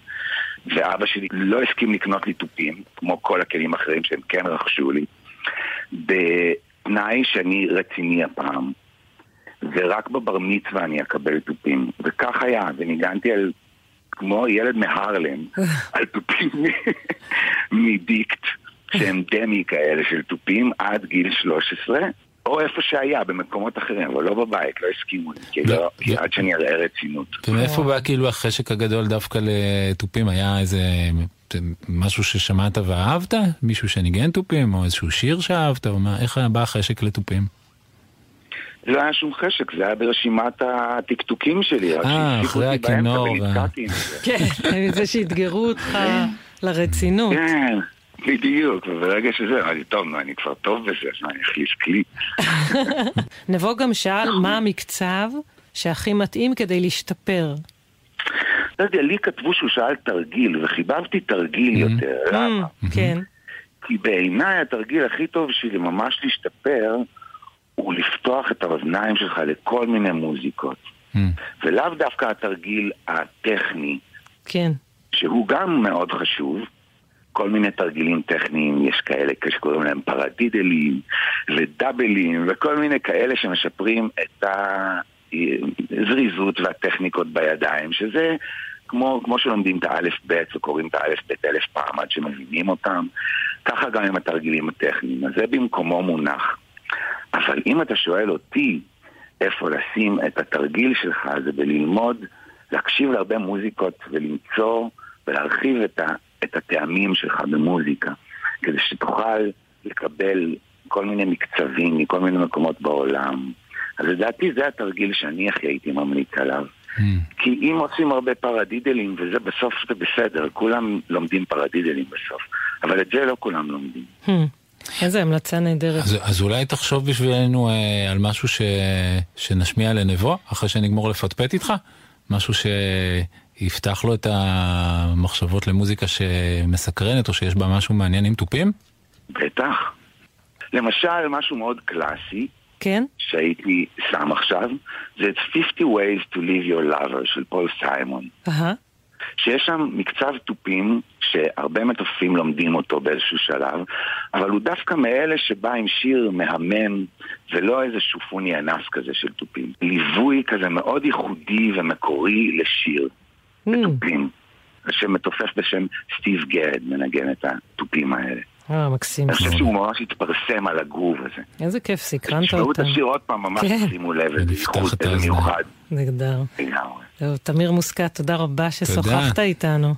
ואבא שלי לא הסכים לקנות לי תופים, כמו כל הכלים האחרים שהם כן רכשו לי, בתנאי שאני רציני הפעם. ורק בבר מצווה אני אקבל תופים. וכך היה, וניגנתי על, כמו ילד מהרלם, על תופים מדיקט, שהם דמי כאלה של תופים, עד גיל שלוש עשרה, או איפה שהיה, במקומות אחרים, אבל לא בבית, לא הסכימו, כי לא, כי עד שאני אראה רצינות. ומאיפה בא כאילו החשק הגדול דווקא לתופים? היה איזה משהו ששמעת ואהבת? מישהו שניגן תופים, או איזשהו שיר שאהבת, או מה? איך בא החשק לתופים? לא היה שום חשק, זה היה ברשימת הטקטוקים שלי. אה, אחרי הכינור. זה שהתגרו אותך לרצינות. כן, בדיוק. וברגע שזה, אמרתי, טוב, אני כבר טוב בזה, אני אחליף כלי. נבוא גם שאל, מה המקצב שהכי מתאים כדי להשתפר? לא יודע, לי כתבו שהוא שאל תרגיל, וחיבבתי תרגיל יותר. למה? כן. כי בעיניי התרגיל הכי טוב שלי ממש להשתפר, הוא לפתוח את האוזניים שלך לכל מיני מוזיקות. Mm. ולאו דווקא התרגיל הטכני, כן. שהוא גם מאוד חשוב, כל מיני תרגילים טכניים, יש כאלה שקוראים להם פרדידלים, ודאבלים, וכל מיני כאלה שמשפרים את הזריזות והטכניקות בידיים, שזה כמו, כמו שלומדים את האלף בית, וקוראים את האלף בית אלף פעם עד שמבינים אותם, ככה גם עם התרגילים הטכניים, אז זה במקומו מונח. אבל אם אתה שואל אותי איפה לשים את התרגיל שלך, זה בללמוד, להקשיב להרבה מוזיקות ולמצוא ולהרחיב את, ה, את הטעמים שלך במוזיקה, כדי שתוכל לקבל כל מיני מקצבים מכל מיני מקומות בעולם. אז לדעתי זה התרגיל שאני הכי הייתי ממליץ עליו. Mm. כי אם עושים הרבה פרדידלים, וזה בסוף זה בסדר, כולם לומדים פרדידלים בסוף, אבל את זה לא כולם לומדים. Mm. איזה המלצה נהדרת. אז, אז אולי תחשוב בשבילנו אה, על משהו ש, שנשמיע לנבוא, אחרי שנגמור לפטפט איתך, משהו שיפתח לו את המחשבות למוזיקה שמסקרנת, או שיש בה משהו מעניין עם טופים? בטח. למשל, משהו מאוד קלאסי, כן? שהייתי שם עכשיו, זה fifty Ways to Leave Your Lover של פול סיימון. אהה. שיש שם מקצב טופים שהרבה מטופים לומדים אותו באיזשהו שלב, אבל הוא דווקא מאלה שבא עם שיר מהמם ולא איזה שופוני ענס כזה של טופים. ליווי כזה מאוד ייחודי ומקורי לשיר mm. לטופים, שמתופף בשם סטיב גרד מנגן את הטופים האלה. אה, מקסים. אני חושב שהוא ממש התפרסם על הגרוב הזה. איזה כיף, סקרנת אותם. תשמעו את השיר עוד פעם, ממש שימו לב, זה זכות, זה מיוחד. נגדר. טוב, תמיר מוסקת, תודה רבה ששוחחת איתנו.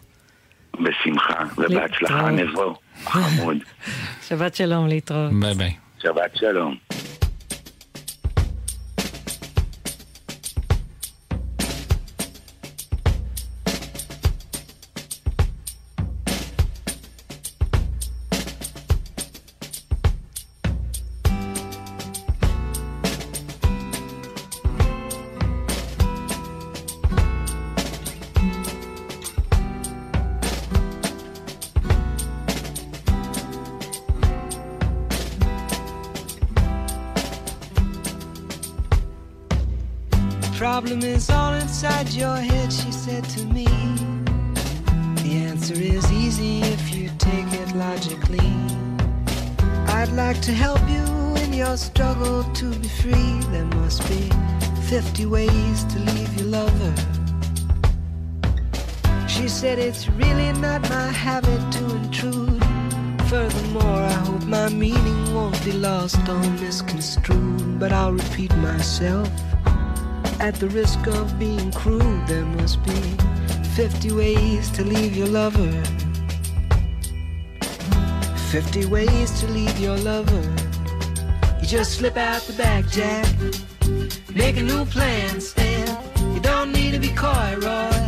בשמחה, ובהצלחה נבוא. חמוד. שבת שלום, להתראות. ביי ביי. שבת שלום. Problem is all inside your head, she said to me. The answer is easy if you take it logically. I'd like to help you in your struggle to be free. There must be fifty ways to leave your lover. She said it's really not my habit to intrude. Furthermore, I hope my meaning won't be lost or misconstrued. But I'll repeat myself. At the risk of being cruel, there must be fifty ways to leave your lover. fifty ways to leave your lover. You just slip out the back, Jack. Make a new plan, Stan. You don't need to be coy, Roy.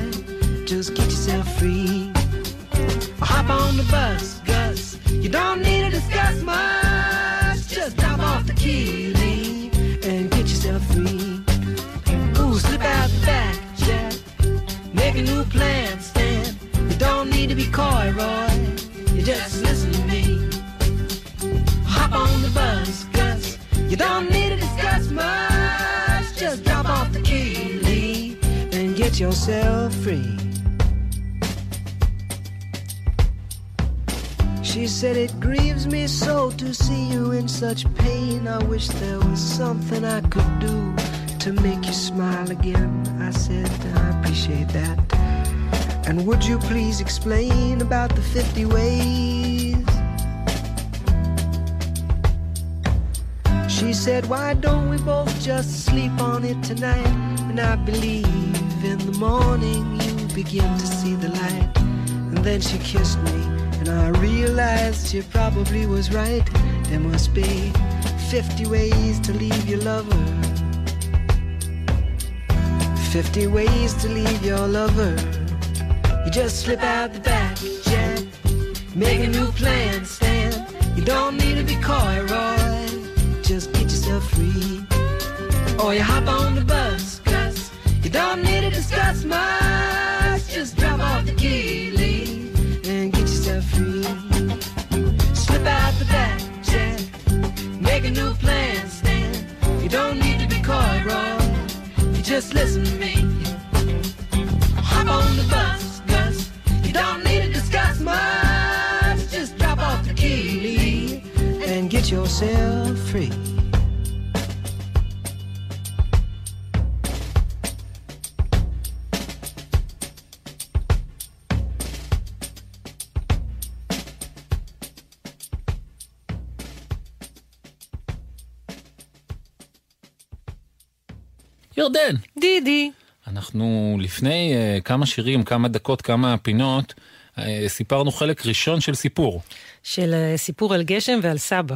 Just get yourself free. Or hop on the bus, Gus. You don't need to discuss much. Just drop off the key, leave, and get yourself free. take a new plan, Stan. You don't need to be coy, Roy. You just listen to me. Hop on the bus, Gus. You don't need to discuss much. Just drop off the key, Lee, and get yourself free. She said, it grieves me so to see you in such pain. I wish there was something I could do to make you smile again. I said, I appreciate that. And would you please explain about the fifty ways? She said, why don't we both just sleep on it tonight? And I believe in the morning you begin to see the light. And then she kissed me. And I realized she probably was right. There must be fifty ways to leave your lover. fifty ways to leave your lover. You just slip out the back, Jack. Make a new plan, Stan. You don't need to be coy, Roy. Just get yourself free. Or you hop on the bus, Gus. You don't need to discuss much. Just drop off the key, Lee. Free. Slip out the back, Jack. Make a new plan, Stan. You don't need to be coy, Roy. You just listen to me. Hop on the bus, Gus. You don't need to discuss much. Just drop off the key and get yourself free. ירדן. דידי. אנחנו לפני uh, כמה שירים, כמה דקות, כמה פינות, uh, סיפרנו חלק ראשון של סיפור. של uh, סיפור על גשם ועל סבא.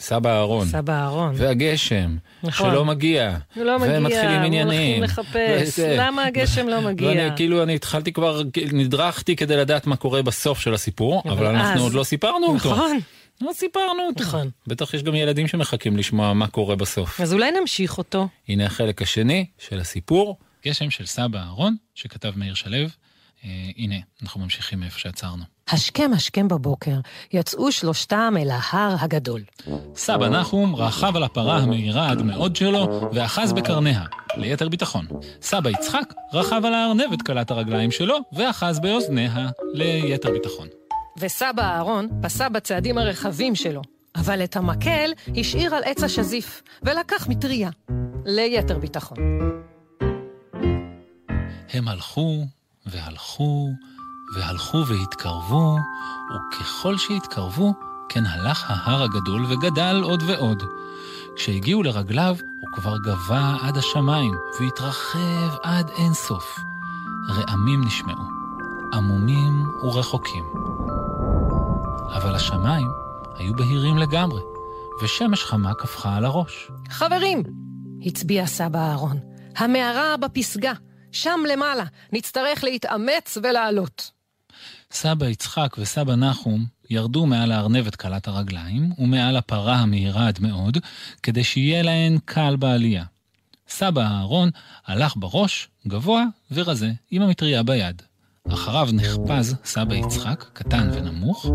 סבא אהרון. סבא אהרון. והגשם. נכון. שלא מגיע. הוא לא מגיע. ומתחילים עניינים. הוא לחפש. למה הגשם לא מגיע? ואני, כאילו אני התחלתי כבר, נדרכתי כדי לדעת מה קורה בסוף של הסיפור, אבל אז... אנחנו עוד לא סיפרנו נכון. אותו. נכון. לא סיפרנו אותו. נכון. בטח יש גם ילדים שמחכים לשמוע מה קורה בסוף. אז אולי נמשיך אותו. הנה החלק השני של הסיפור. גשם של סבא אהרון, שכתב מאיר שלו. אה, הנה, אנחנו ממשיכים מאיפה שעצרנו. השכם השכם בבוקר, יצאו שלושתם אל ההר הגדול. סבא נחום רכב על הפרה המהירה עד מאוד שלו, ואחז בקרניה, ליתר ביטחון. סבא יצחק רכב על הארנבת קלת הרגליים שלו, ואחז באוזניה, ליתר ביטחון. וסבא אהרון פסע בצעדים הרחבים שלו, אבל את המקל השאיר על עץ השזיף, ולקח מטריה, ליתר ביטחון. הם הלכו, והלכו, והלכו והתקרבו, וככל שהתקרבו, כן הלך ההר הגדול וגדל עוד ועוד. כשהגיעו לרגליו, הוא כבר גבה עד השמיים, והתרחב עד אין סוף. רעמים נשמעו, עמומים ורחוקים. אבל השמיים היו בהירים לגמרי, ושמש חמה קפחה על הראש. חברים, הצביע סבא אהרון, המערה בפסגה, שם למעלה, נצטרך להתאמץ ולעלות. סבא יצחק וסבא נחום ירדו מעל הארנבת קלת הרגליים, ומעל הפרה המהירה עד מאוד, כדי שיהיה להן קל בעלייה. סבא אהרון הלך בראש, גבוה ורזה, עם המטריה ביד. אחריו נחפז סבא יצחק, קטן ונמוך,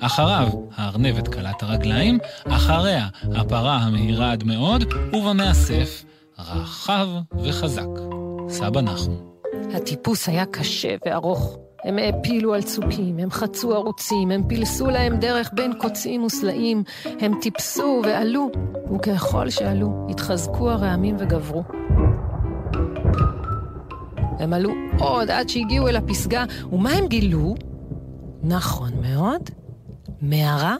אחריו הארנבת קלת הרגליים, אחריה הפרה המהירה עד מאוד, ובמאסף רחב וחזק, סבא נחום. הטיפוס היה קשה וארוך, הם העפילו על צוקים, הם חצו ערוצים, הם פילסו להם דרך בין קוצים וסלעים, הם טיפסו ועלו, וככל שעלו התחזקו הרעמים וגברו. הם עלו עוד עד שהגיעו אל הפסגה, ומה הם גילו? נכון מאוד, מערה.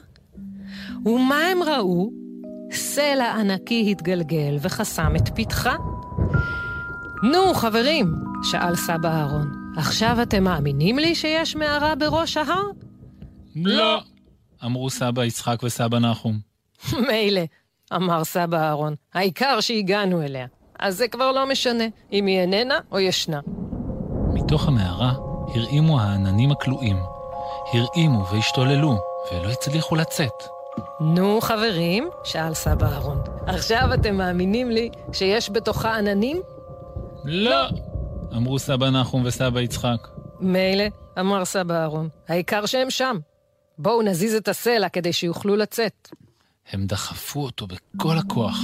ומה הם ראו? סלע ענקי התגלגל וחסם את פתחה. נו חברים, שאל סבא אהרון, עכשיו אתם מאמינים לי שיש מערה בראש ההר? לא, אמרו סבא יצחק וסבא נחום. מילא, אמר סבא אהרון, העיקר שהגענו אליה. אז זה כבר לא משנה, אם היא איננה או ישנה. מתוך המערה הרעימו העננים הכלואים. הרעימו והשתוללו, ולא הצליחו לצאת. נו חברים, שאל סבא אהרון, עכשיו אתם מאמינים לי שיש בתוכה עננים? לא, אמרו סבא נחום וסבא יצחק. מילא, אמר סבא אהרון, העיקר שהם שם. בואו נזיז את הסלע כדי שיוכלו לצאת. הם דחפו אותו בכל הכוח,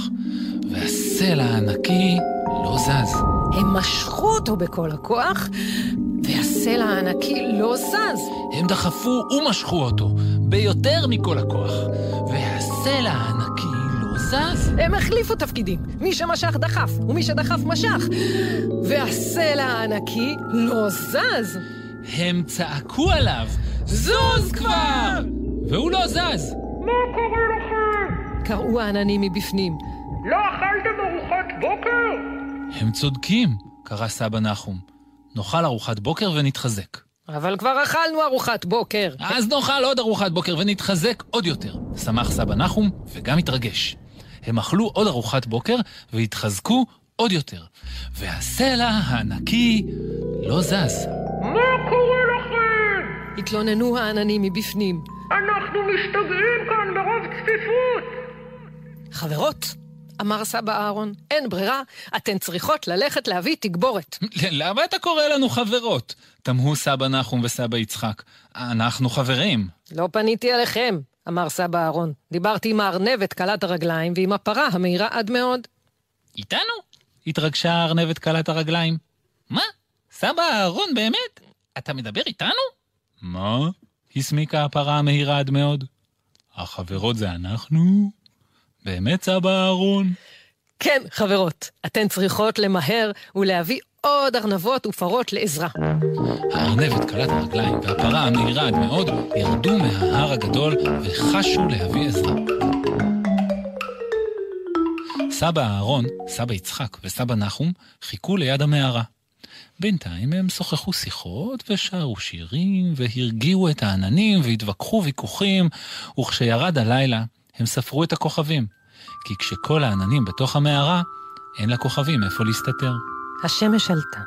והסלע הענקי לא זז. הם משכו אותו בכל הכוח, והסלע הענקי לא זז. הם דחפו ומשכו אותו ביותר מכל הכוח, והסלע הענקי לא זז. הם החליפו תפקידים. מי שמשך דחף, ומי שדחף משך, והסלע הענקי לא זז. הם צעקו עליו, זוז כבר! והוא לא זז. מה קרה לך? קראו העננים מבפנים. לא אכלתם ארוחת בוקר? הם צודקים, קרא סבא נחום. נאכל ארוחת בוקר ונתחזק. אבל כבר אכלנו ארוחת בוקר. אז נאכל עוד ארוחת בוקר ונתחזק עוד יותר. שמח סבא נחום וגם התרגש. הם אכלו עוד ארוחת בוקר והתחזקו עוד יותר. והסלע הענקי לא זז. מה קורה לכם? התלוננו העננים מבפנים. אנחנו משתגעים כאן ברוב צפיפות. חברות, אמר סבא אהרון, אין ברירה, אתן צריכות ללכת להביא תגבורת. למה אתה קורא לנו חברות? תמהו סבא נחום וסבא יצחק. אנחנו חברים. לא פניתי עליכם, אמר סבא אהרון. דיברתי עם הארנבת קלת הרגליים ועם הפרה המהירה עד מאוד. איתנו? התרגשה הארנבת קלת הרגליים. מה? סבא אהרון באמת? אתה מדבר איתנו? מה? הסמיקה הפרה המהירה עד מאוד. החברות זה אנחנו? באמת סבא אהרון? כן, חברות. אתן צריכות למהר ולהביא עוד ארנבות ופרות לעזרה. הארנבת קלת הרגליים והפרה המהירה עד מאוד ירדו מההר הגדול וחשו להביא עזרה. סבא אהרון, סבא יצחק וסבא נחום חיכו ליד המערה. בינתיים הם שוחחו שיחות ושרו שירים והרגיעו את העננים והתווכחו ויכוחים, וכשירד הלילה הם ספרו את הכוכבים, כי כשכל העננים בתוך המערה אין לכוכבים איפה להסתתר. השמש עלתה.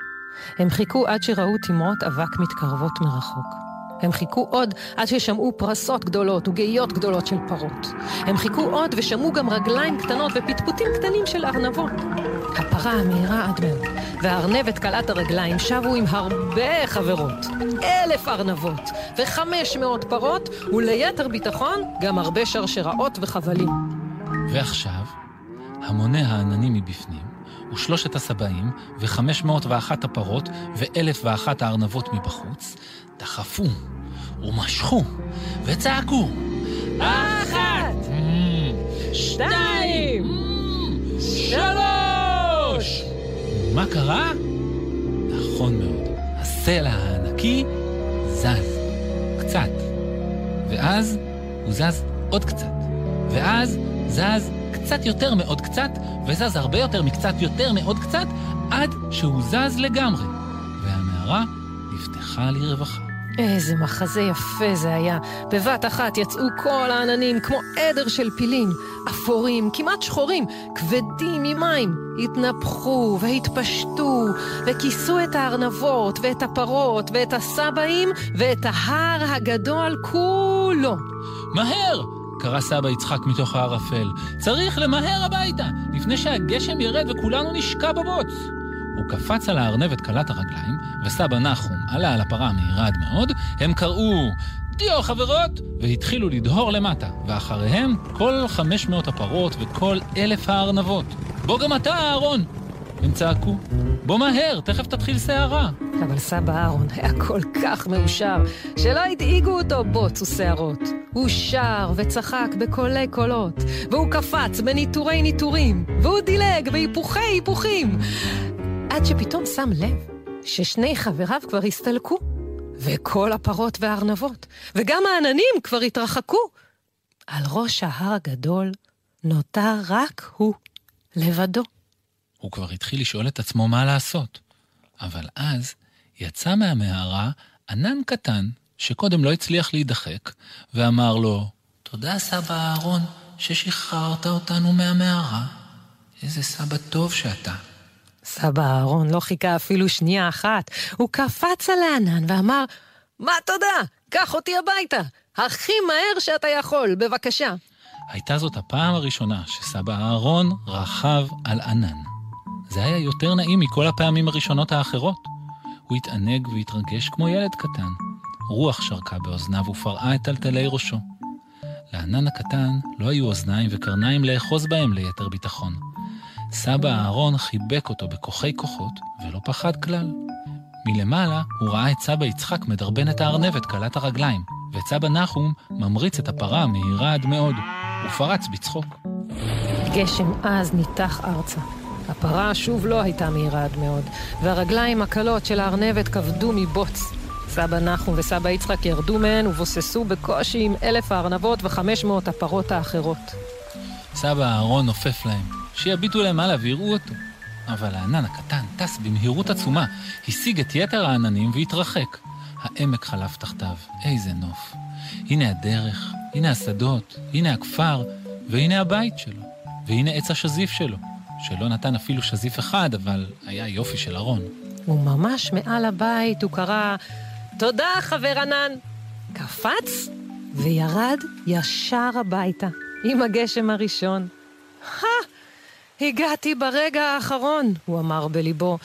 הם חיכו עד שראו תמרות אבק מתקרבות מרחוק. הם חיכו עוד עד ששמעו פרסות גדולות וגאיות גדולות של פרות. הם חיכו עוד ושמעו גם רגליים קטנות ופטפוטים קטנים של ארנבות. הפרה המהירה עד מאוד והארנבת קלת הרגליים שבו עם הרבה חברות, אלף ארנבות וחמש מאות פרות, וליתר ביטחון גם הרבה שרשראות וחבלים. ועכשיו המוני העננים מבפנים ושלושת הסבאים וחמש מאות ואחת הפרות ואלף ואחת הארנבות מבחוץ דחפו ומשכו וצעקו, אחת, שתיים, שלוש. מה קרה? נכון מאוד, הסלע הענקי זז קצת, ואז הוא זז עוד קצת, ואז זז קצת יותר מאוד קצת, וזז הרבה יותר מקצת יותר מאוד קצת, עד שהוא זז לגמרי, והמערה נפתחה לרווחה. איזה מחזה יפה זה היה. בבת אחת יצאו כל העננים כמו עדר של פילים, אפורים, כמעט שחורים, כבדים ממים. התנפחו והתפשטו וכיסו את הארנבות ואת הפרות ואת הסבאים ואת ההר הגדול כולו. מהר! קרא סבא יצחק מתוך הערפל. צריך למהר הביתה, לפני שהגשם ירד וכולנו נשקע בבוץ. הוא קפץ על הארנבת קלת הרגליים, וסבא נחום עלה על הפרה מהירה עד מאוד. הם קראו, דיו חברות, והתחילו לדהור למטה, ואחריהם כל חמש מאות הפרות וכל אלף הארנבות. בוא גם אתה, אהרון! הם צעקו, בוא מהר, תכף תתחיל שערה. אבל סבא אהרון היה כל כך מאושר, שלא הדאיגו אותו בוץ ושערות. הוא שר וצחק בקולי קולות, והוא קפץ בניטורי ניטורים, והוא דילג בהיפוכי היפוכים, עד שפתאום שם לב ששני חבריו כבר הסתלקו, וכל הפרות והארנבות, וגם העננים כבר התרחקו. על ראש ההר הגדול נותר רק הוא, לבדו. הוא כבר התחיל לשאול את עצמו מה לעשות, אבל אז יצא מהמערה ענן קטן שקודם לא הצליח להידחק, ואמר לו, תודה סבא אהרון ששחררת אותנו מהמערה, איזה סבא טוב שאתה. סבא אהרון לא חיכה אפילו שנייה אחת, הוא קפץ על הענן ואמר, מה תודה, קח אותי הביתה, הכי מהר שאתה יכול, בבקשה. הייתה זאת הפעם הראשונה שסבא אהרון רכב על ענן. זה היה יותר נעים מכל הפעמים הראשונות האחרות. הוא התענג והתרגש כמו ילד קטן. רוח שרקה באוזניו ופרעה את טלטלי ראשו. לענן הקטן לא היו אוזניים וקרניים לאחוז בהם ליתר ביטחון. סבא אהרון חיבק אותו בכוחי כוחות ולא פחד כלל. מלמעלה הוא ראה את סבא יצחק מדרבן את הארנבת קלת הרגליים, ואת סבא נחום ממריץ את הפרה המהירה עד מאוד. הוא פרץ בצחוק. גשם אז ניתח ארצה. הפרה שוב לא הייתה מהירה עד מאוד, והרגליים הקלות של הארנבת כבדו מבוץ. סבא נחום וסבא יצחק ירדו מהן ובוססו בקושי עם אלף הארנבות וחמש מאות הפרות האחרות. סבא אהרון נופף להם, שיביטו להם הלאה ויראו אותו. אבל הענן הקטן טס במהירות עצומה, השיג את יתר העננים והתרחק. העמק חלף תחתיו, איזה נוף. הנה הדרך, הנה השדות, הנה הכפר, והנה הבית שלו, והנה עץ השזיף שלו, שלא נתן אפילו שזיף אחד, אבל היה יופי של ארון. וממש מעל הבית הוא קרא, תודה חבר ענן, קפץ וירד ישר הביתה, עם הגשם הראשון. הא, הגעתי ברגע האחרון, הוא אמר בליבו,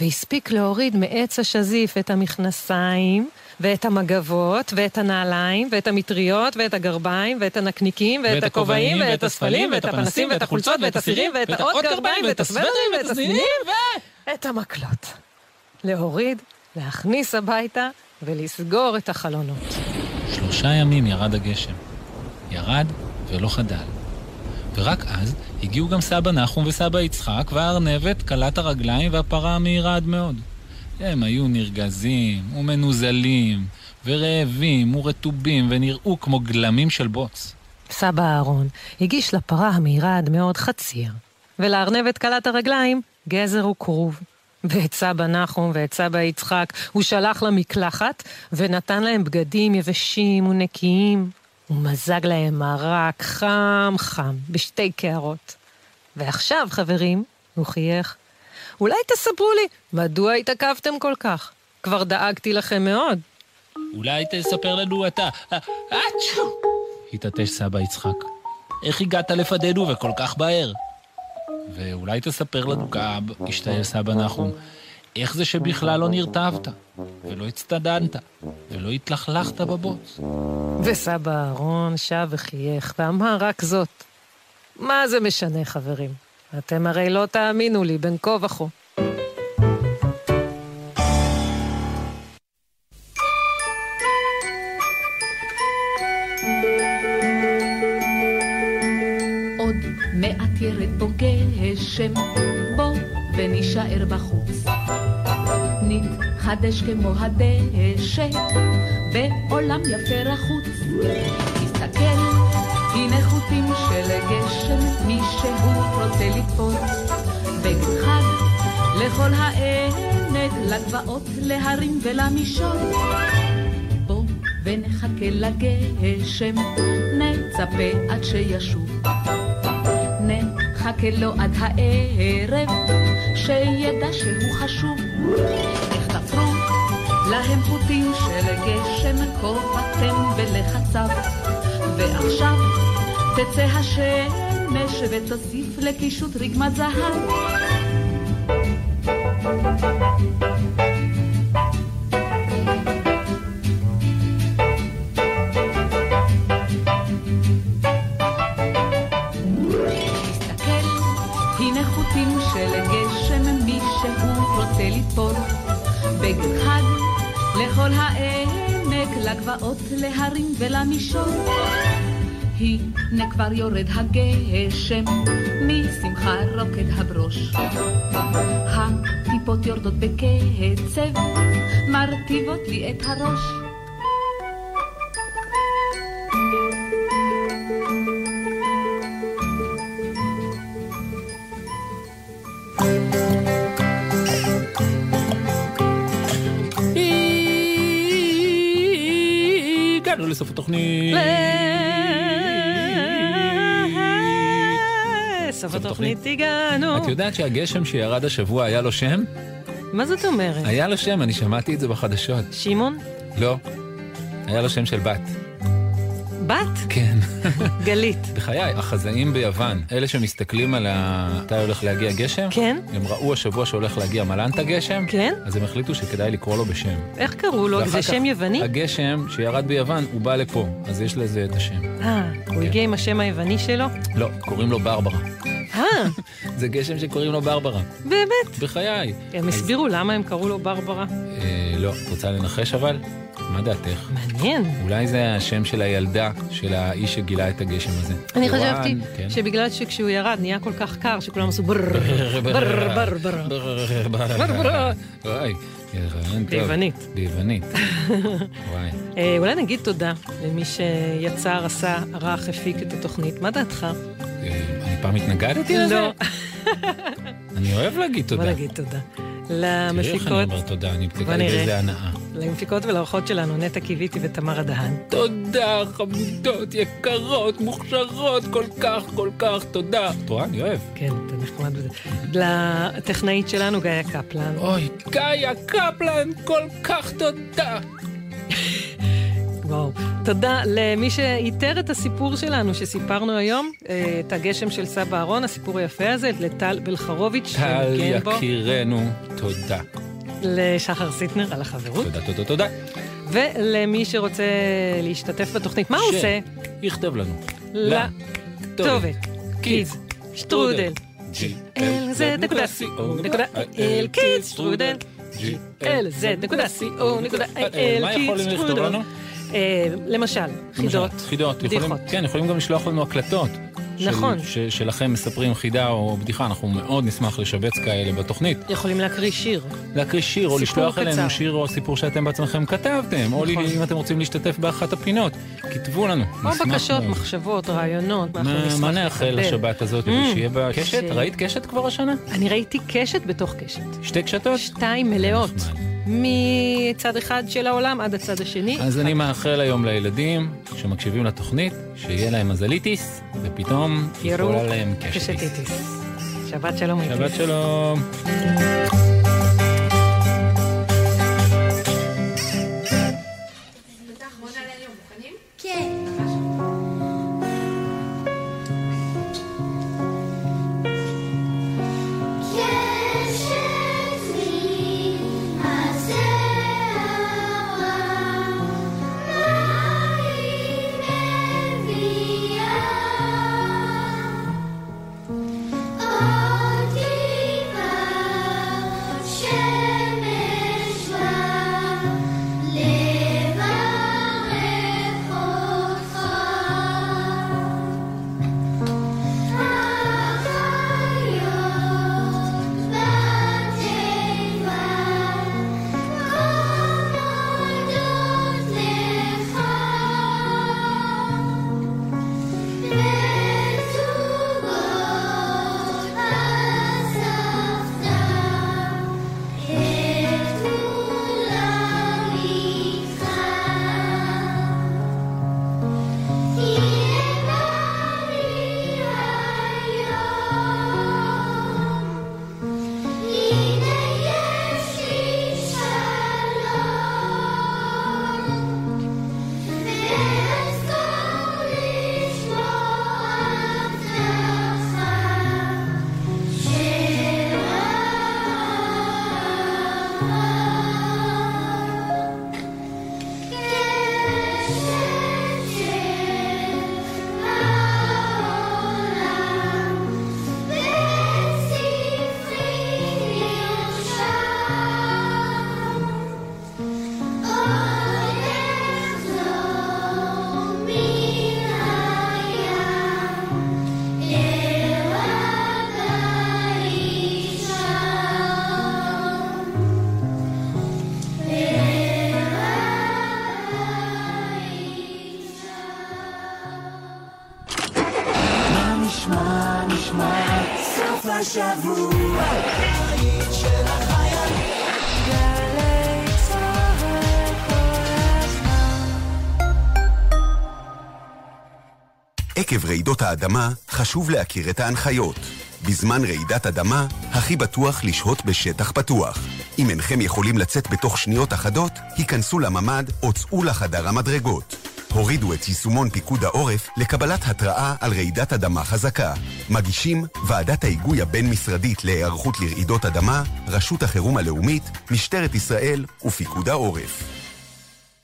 והספיק להוריד מעץ השזיף את המכנסיים, ואת המגבות, ואת הנעליים, ואת המטריות, ואת הגרביים, ואת הנקניקים, ואת הכובעים, ואת הספלים, ואת הפנסים, ואת החולצות, ואת הסירים, ואת העוד גרביים, ואת הסוודרים, ואת הסנינים, ואת המקלות. להוריד, להכניס הביתה, ולסגור את החלונות. שלושה ימים ירד הגשם. ירד ולא חדל. ורק אז הגיעו גם סבא נחום וסבא יצחק, והארנבת קלת הרגליים והפרה המהירה עד מאוד. הם היו נרגזים ומנוזלים ורעבים ורטובים ונראו כמו גלמים של בוץ. סבא אהרון הגיש לפרה המהירה עד מאוד חציר, ולארנבת קלת הרגליים גזר וכרוב. ואת סבא נחום ואת סבא יצחק הוא שלח למקלחת ונתן להם בגדים יבשים ונקיים. הוא מזג להם מרק חם חם בשתי קערות. ועכשיו חברים, הוא חייך, אולי תספרו לי, מדוע התעכבתם כל כך? כבר דאגתי לכם מאוד. אולי תספר לנו אתה. אצ'ו! התעטש סבא יצחק. איך הגעת לפדנו וכל כך בער? ואולי תספר לנו גם, השתעל סבא נחום, איך זה שבכלל לא נרטבת, ולא הצטדנת, ולא התלכלכת בבוץ? וסבא אהרון שב וחייך, ואמר רק זאת. מה זה משנה, חברים? אתם הרי לא תאמינו לי, בן כה וכה. עוד מעט ירד בו גשם, בו ונשאר בחוץ. נתחדש כמו הדשא, בעולם יפה רחוץ. תסתכל. הנה חוטים של גשם, מישהו רוצה לטפות בגד חג לכל העמק, לגבעות, להרים ולמישור. בוא ונחכה לגשם, נצפה עד שישוב, נחכה לו עד הערב, שידע שהוא חשוב. איך תפרו להם חוטים של גשם, קופתם ולחצב, ועכשיו תצא השמש ותוסיף לקישוט רגמת זהב. תסתכל, הנה חוטים של גשם, מי שהוא רוצה לטפול בגד חג לכל העמק, לגבעות, להרים ולמישור. הנה כבר יורד הגשם, משמחה רוקד הברוש. הטיפות יורדות בקצב, מרטיבות לי את הראש. הגענו לסוף התוכנית. סוף התוכנית הגענו. את יודעת שהגשם שירד השבוע היה לו שם? מה זאת אומרת? היה לו שם, אני שמעתי את זה בחדשות. שמעון? לא, היה לו שם של בת. בת? כן. גלית. בחיי, החזאים ביוון, אלה שמסתכלים על מתי הולך להגיע גשם, כן? הם ראו השבוע שהולך להגיע מלנת הגשם, כן? אז הם החליטו שכדאי לקרוא לו בשם. איך קראו לו? זה שם יווני? הגשם שירד ביוון, הוא בא לפה, אז יש לזה את השם. אה, הוא הגיע עם השם היווני שלו? לא, קוראים לו ברברה. אה? זה גשם שקוראים לו ברברה. באמת? בחיי. הם הסבירו למה הם קראו לו ברברה? לא, רוצה לנחש אבל? מה דעתך? מעניין. אולי זה השם של הילדה, של האיש שגילה את הגשם הזה. אני חשבתי שבגלל שכשהוא ירד נהיה כל כך קר שכולם עשו בר בר בר בר בר. וואי, ירדן טוב. ביוונית. ביוונית. וואי. אולי נגיד תודה למי שיצר, עשה, ערך, הפיק את התוכנית. מה דעתך? אני פעם התנגדתי לזה? לא. אני אוהב להגיד תודה. בוא נגיד תודה. למפיקות. בוא נראה. למפיקות ולערכות שלנו, נטע קיביתי ותמר הדהן. תודה, חמודות, יקרות, מוכשרות, כל כך, כל כך, תודה. תראה, אני אוהב. כן, אתה נחמד בזה. לטכנאית שלנו, גיא קפלן. אוי, גיא קפלן, כל כך תודה. וואו. תודה למי שאיתר את הסיפור שלנו, שסיפרנו היום, את הגשם של סבא אהרון, הסיפור היפה הזה, לטל בלחרוביץ'. טל יקירנו, תודה. לשחר סיטנר על החברות. תודה, תודה, תודה. ולמי שרוצה להשתתף בתוכנית, מה הוא עושה? יכתב לנו. לכתובת. קידס. שטרודל. ג'י-אל זה נקודה סיום. נקודה אל קידס. שטרודל. ג'י-אל זה נקודה סיום. נקודה אל קידס. שטרודל. למשל, חידות. חידות. כן, יכולים גם לשלוח לנו הקלטות. נכון. של, שלכם מספרים חידה או בדיחה, אנחנו מאוד נשמח לשבץ כאלה בתוכנית. יכולים להקריא שיר. להקריא שיר, או לשלוח אלינו שיר או סיפור שאתם בעצמכם כתבתם, נכון. או אם אתם רוצים להשתתף באחת הפינות, כתבו לנו. או בקשות, מאוד. מחשבות, רעיונות. מה, מה נאחל לשבת הזאת? Mm. שיהיה בה קשת? ש... ראית קשת כבר השנה? אני ראיתי קשת בתוך קשת. שתי קשתות? שתיים מלאות. מצד אחד של העולם עד הצד השני. אז אני מאחל היום לילדים שמקשיבים לתוכנית שיהיה להם מזליטיס ופתאום יפול עליהם קשטיטיס. שבת שלום. שבת שלום. עקב רעידות האדמה חשוב להכיר את ההנחיות. בזמן רעידת אדמה הכי בטוח לשהות בשטח פתוח. אם אינכם יכולים לצאת בתוך שניות אחדות, היכנסו לממד או צאו לחדר המדרגות. הורידו את יישומון פיקוד העורף לקבלת התראה על רעידת אדמה חזקה. מגישים ועדת ההיגוי הבין-משרדית להיערכות לרעידות אדמה, רשות החירום הלאומית, משטרת ישראל ופיקוד העורף.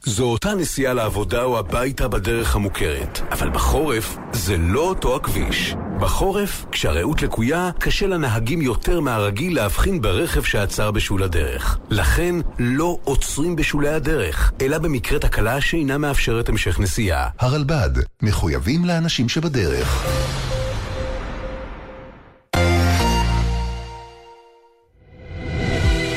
זו אותה נסיעה לעבודה או הביתה בדרך המוכרת, אבל בחורף זה לא אותו הכביש. בחורף, כשהראות לקויה, קשה לנהגים יותר מהרגיל להבחין ברכב שעצר בשול הדרך. לכן לא עוצרים בשולי הדרך, אלא במקרה תקלה שאינה מאפשרת המשך נסיעה. הרלב"ד, מחויבים לאנשים שבדרך.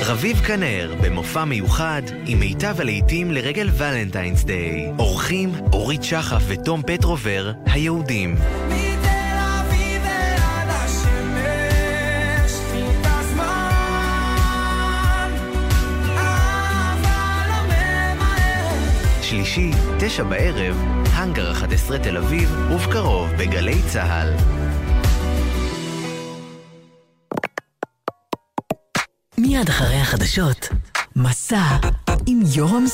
רביב כנר במופע מיוחד עם מיטב הלהיטים לרגל ולנטיינס דיי. אורחים אורית שחף ותום פטרובר, היהודים. מתל אביב ועד השמש, את הזמן, אבל הממהר. שלישי, תשע בערב, הנגר אחת עשרה תל אביב, ובקרוב בגלי צהל. מיד אחרי החדשות, מסע עם יורם.